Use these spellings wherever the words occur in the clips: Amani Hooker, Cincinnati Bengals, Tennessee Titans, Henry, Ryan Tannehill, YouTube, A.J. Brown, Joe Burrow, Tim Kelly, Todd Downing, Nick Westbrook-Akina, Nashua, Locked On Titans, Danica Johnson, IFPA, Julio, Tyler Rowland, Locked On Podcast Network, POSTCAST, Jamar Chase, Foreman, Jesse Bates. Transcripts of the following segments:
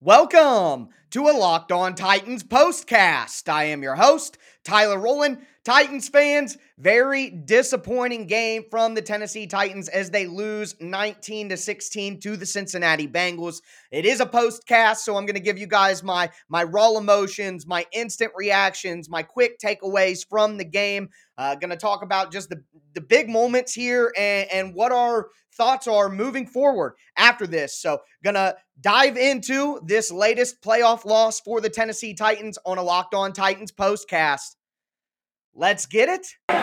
Welcome to a Locked On Titans postcast. I am your host, Tyler Rowland. Titans fans, very disappointing game from the Tennessee Titans as they lose 19-16 to the Cincinnati Bengals. It is a postcast, so I'm going to give you guys my raw emotions, my instant reactions, my quick takeaways from the game. Going to talk about just the big moments here and what our thoughts are moving forward after this. So going to dive into this latest playoff loss for the Tennessee Titans on a Locked On Titans postcast. Let's get it. You are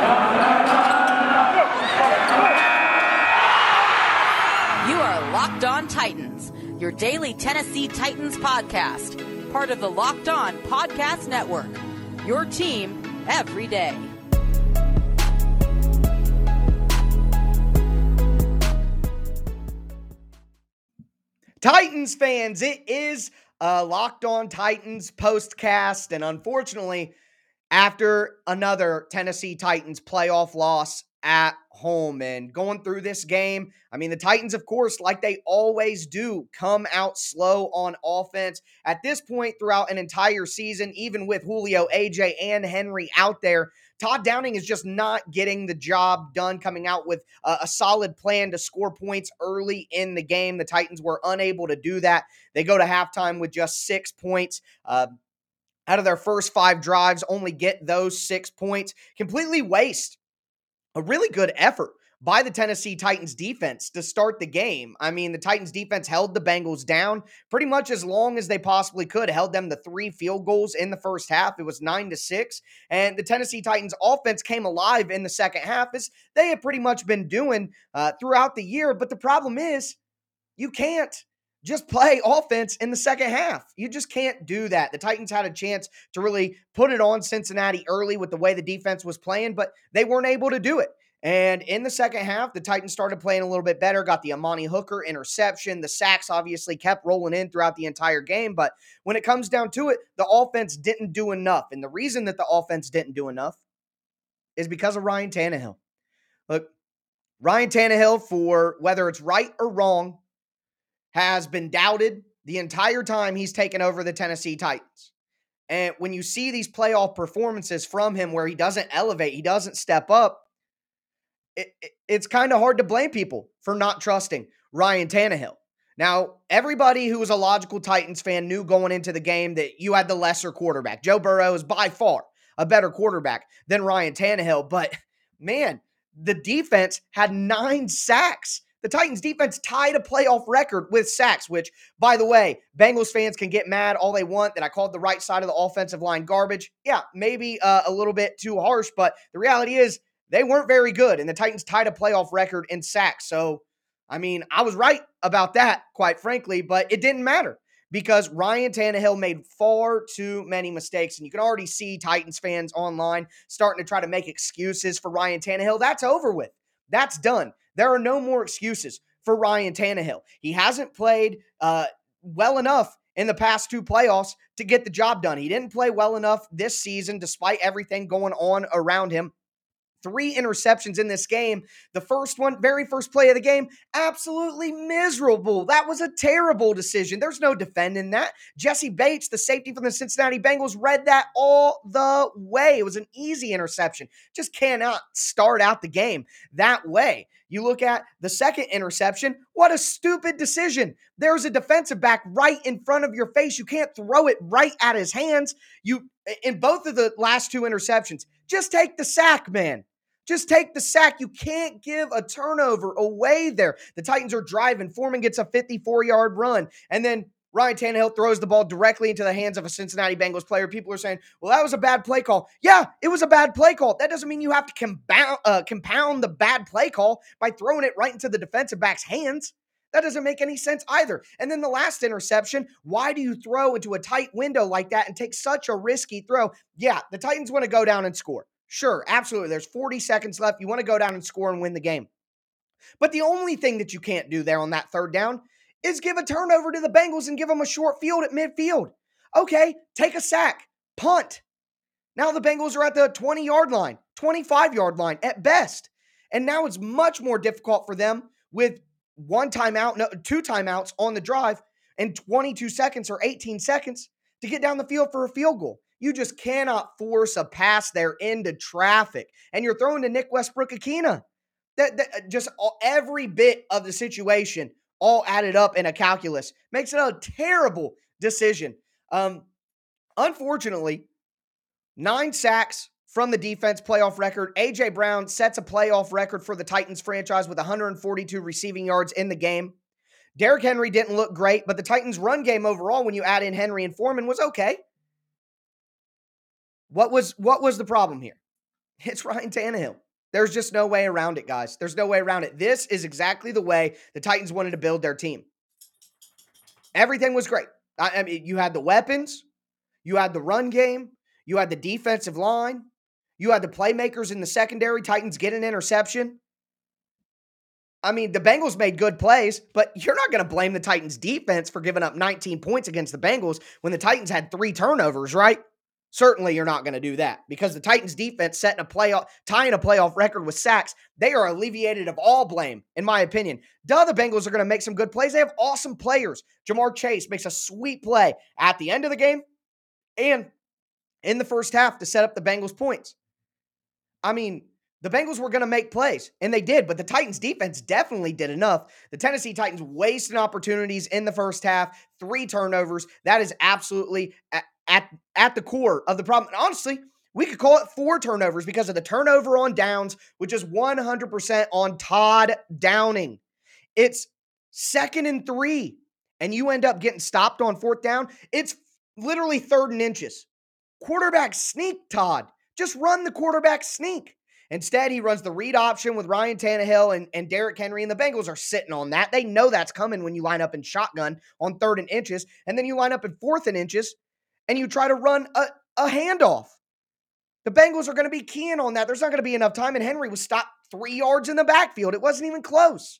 Locked On Titans, your daily Tennessee Titans podcast, part of the Locked On Podcast Network, your team every day. Titans fans, it is Locked On Titans postcast, and unfortunately, after another Tennessee Titans playoff loss at home, and going through this game, I mean, the Titans, of course, like they always do, come out slow on offense. At this point, throughout an entire season, even with Julio, A.J., and Henry out there, Todd Downing is just not getting the job done, coming out with a solid plan to score points early in the game. The Titans were unable to do that. They go to halftime with just 6 points. Out of their first five drives, only get those 6 points. Completely waste a really good effort by the Tennessee Titans defense to start the game. I mean, the Titans defense held the Bengals down pretty much as long as they possibly could, held them to 3 field goals in the first half. It was 9-6, and the Tennessee Titans offense came alive in the second half, as they have pretty much been doing throughout the year. But the problem is, you can't just play offense in the second half. You just can't do that. The Titans had a chance to really put it on Cincinnati early with the way the defense was playing, but they weren't able to do it. And in the second half, the Titans started playing a little bit better, got the Amani Hooker interception. The sacks obviously kept rolling in throughout the entire game, but when it comes down to it, the offense didn't do enough. And the reason that the offense didn't do enough is because of Ryan Tannehill. Look, Ryan Tannehill, for whether it's right or wrong, has been doubted the entire time he's taken over the Tennessee Titans. And when you see these playoff performances from him where he doesn't elevate, he doesn't step up, it's kind of hard to blame people for not trusting Ryan Tannehill. Now, everybody who was a logical Titans fan knew going into the game that you had the lesser quarterback. Joe Burrow is by far a better quarterback than Ryan Tannehill, but man, the defense had 9 sacks. The Titans defense tied a playoff record with sacks, which, by the way, Bengals fans can get mad all they want that I called the right side of the offensive line garbage. Yeah, maybe a little bit too harsh, but the reality is they weren't very good, and the Titans tied a playoff record in sacks. So, I mean, I was right about that, quite frankly, but it didn't matter because Ryan Tannehill made far too many mistakes, and you can already see Titans fans online starting to try to make excuses for Ryan Tannehill. That's over with. That's done. There are no more excuses for Ryan Tannehill. He hasn't played well enough in the past 2 playoffs to get the job done. He didn't play well enough this season despite everything going on around him. 3 interceptions in this game. The first one, very first play of the game, absolutely miserable. That was a terrible decision. There's no defending that. Jesse Bates, the safety from the Cincinnati Bengals, read that all the way. It was an easy interception. Just cannot start out the game that way. You look at the second interception, what a stupid decision. There's a defensive back right in front of your face. You can't throw it right at his hands. In both of the last 2 interceptions, just take the sack, man. Just take the sack. You can't give a turnover away there. The Titans are driving. Foreman gets a 54-yard run. And then Ryan Tannehill throws the ball directly into the hands of a Cincinnati Bengals player. People are saying, well, that was a bad play call. Yeah, it was a bad play call. That doesn't mean you have to compound the bad play call by throwing it right into the defensive back's hands. That doesn't make any sense either. And then the last interception, why do you throw into a tight window like that and take such a risky throw? Yeah, the Titans want to go down and score. Sure, absolutely. There's 40 seconds left. You want to go down and score and win the game. But the only thing that you can't do there on that third down is give a turnover to the Bengals and give them a short field at midfield. Okay, take a sack, punt. Now the Bengals are at the 20-yard line, 25-yard line at best. And now it's much more difficult for them with 1 timeout, 2 timeouts on the drive and 22 seconds or 18 seconds to get down the field for a field goal. You just cannot force a pass there into traffic. And you're throwing to Nick Westbrook-Akina. Every bit of the situation all added up in a calculus makes it a terrible decision. Unfortunately, 9 sacks from the defense, playoff record. A.J. Brown sets a playoff record for the Titans franchise with 142 receiving yards in the game. Derrick Henry didn't look great, but the Titans' run game overall, when you add in Henry and Foreman, was okay. What was the problem here? It's Ryan Tannehill. There's just no way around it, guys. There's no way around it. This is exactly the way the Titans wanted to build their team. Everything was great. I mean, you had the weapons. You had the run game. You had the defensive line. You had the playmakers in the secondary. Titans get an interception. I mean, the Bengals made good plays, but you're not going to blame the Titans defense for giving up 19 points against the Bengals when the Titans had 3 turnovers, right? Certainly you're not going to do that because the Titans defense tying a playoff record with sacks, they are alleviated of all blame, in my opinion. The Bengals are going to make some good plays. They have awesome players. Jamar Chase makes a sweet play at the end of the game and in the first half to set up the Bengals' points. I mean, the Bengals were going to make plays, and they did, but the Titans' defense definitely did enough. The Tennessee Titans wasted opportunities in the first half, 3 turnovers. That is absolutely at the core of the problem. And honestly, we could call it 4 turnovers because of the turnover on downs, which is 100% on Todd Downing. It's 2nd and 3, and you end up getting stopped on 4th down. It's literally 3rd and inches. Quarterback sneak, Todd. Just run the quarterback sneak. Instead, he runs the read option with Ryan Tannehill and Derrick Henry, and the Bengals are sitting on that. They know that's coming when you line up in shotgun on 3rd and inches, and then you line up in 4th and inches, and you try to run a handoff. The Bengals are going to be keying on that. There's not going to be enough time, and Henry was stopped 3 yards in the backfield. It wasn't even close.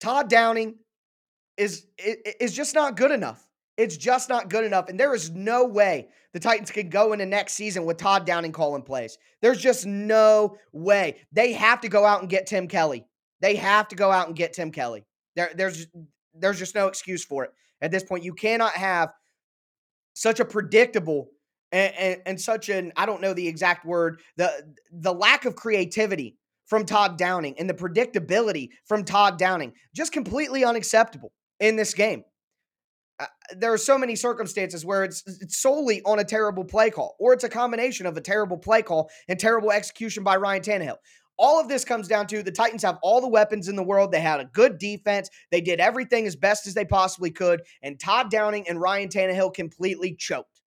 Todd Downing is just not good enough. It's just not good enough, and there is no way the Titans can go into next season with Todd Downing calling plays. There's just no way. They have to go out and get Tim Kelly. There's just no excuse for it. At this point, you cannot have such a predictable and such an, I don't know the exact word, the lack of creativity from Todd Downing and the predictability from Todd Downing. Just completely unacceptable in this game. There are so many circumstances where it's solely on a terrible play call, or it's a combination of a terrible play call and terrible execution by Ryan Tannehill. All of this comes down to the Titans have all the weapons in the world. They had a good defense. They did everything as best as they possibly could, and Todd Downing and Ryan Tannehill completely choked.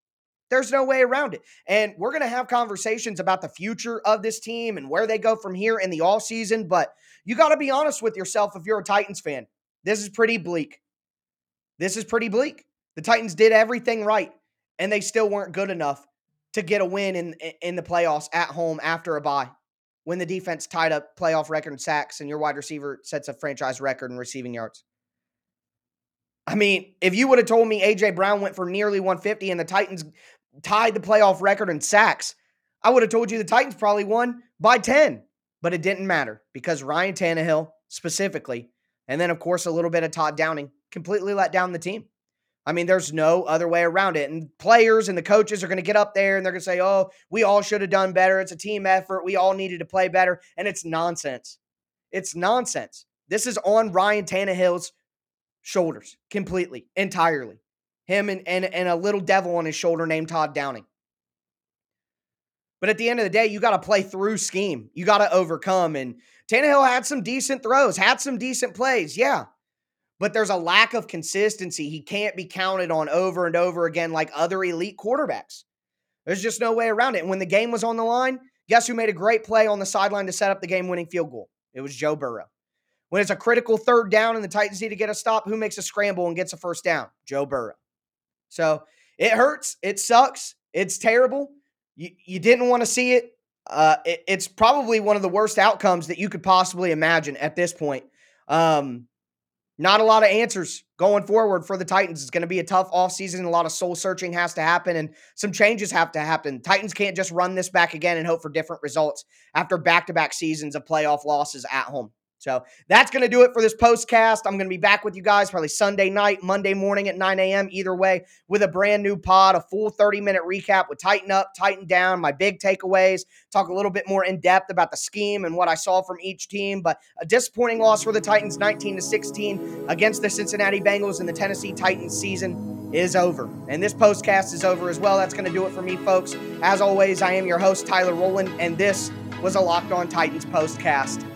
There's no way around it, and we're going to have conversations about the future of this team and where they go from here in the offseason, but you got to be honest with yourself if you're a Titans fan. This is pretty bleak. The Titans did everything right, and they still weren't good enough to get a win in the playoffs at home after a bye when the defense tied up playoff record in sacks and your wide receiver sets a franchise record in receiving yards. I mean, if you would have told me A.J. Brown went for nearly 150 and the Titans tied the playoff record in sacks, I would have told you the Titans probably won by 10, but it didn't matter because Ryan Tannehill specifically, and then, of course, a little bit of Todd Downing, completely let down the team. I mean, there's no other way around it. And players and the coaches are going to get up there and they're going to say, oh, we all should have done better. It's a team effort. We all needed to play better. And it's nonsense. This is on Ryan Tannehill's shoulders completely, entirely. Him and a little devil on his shoulder named Todd Downing. But at the end of the day, you got to play through scheme. You got to overcome. And Tannehill had some decent throws, had some decent plays. Yeah. But there's a lack of consistency. He can't be counted on over and over again like other elite quarterbacks. There's just no way around it. And when the game was on the line, guess who made a great play on the sideline to set up the game-winning field goal? It was Joe Burrow. When it's a critical 3rd down and the Titans need to get a stop, who makes a scramble and gets a 1st down? Joe Burrow. So it hurts. It sucks. It's terrible. You didn't want to see it. It's probably one of the worst outcomes that you could possibly imagine at this point. Not a lot of answers going forward for the Titans. It's going to be a tough offseason. A lot of soul searching has to happen, and some changes have to happen. Titans can't just run this back again and hope for different results after back-to-back seasons of playoff losses at home. So that's going to do it for this postcast. I'm going to be back with you guys probably Sunday night, Monday morning at 9 a.m. Either way, with a brand new pod, a full 30-minute recap with Tighten Up, Tighten Down, my big takeaways, talk a little bit more in depth about the scheme and what I saw from each team. But a disappointing loss for the Titans, 19-16 against the Cincinnati Bengals, and the Tennessee Titans season is over. And this postcast is over as well. That's going to do it for me, folks. As always, I am your host, Tyler Rowland, and this was a Locked On Titans postcast.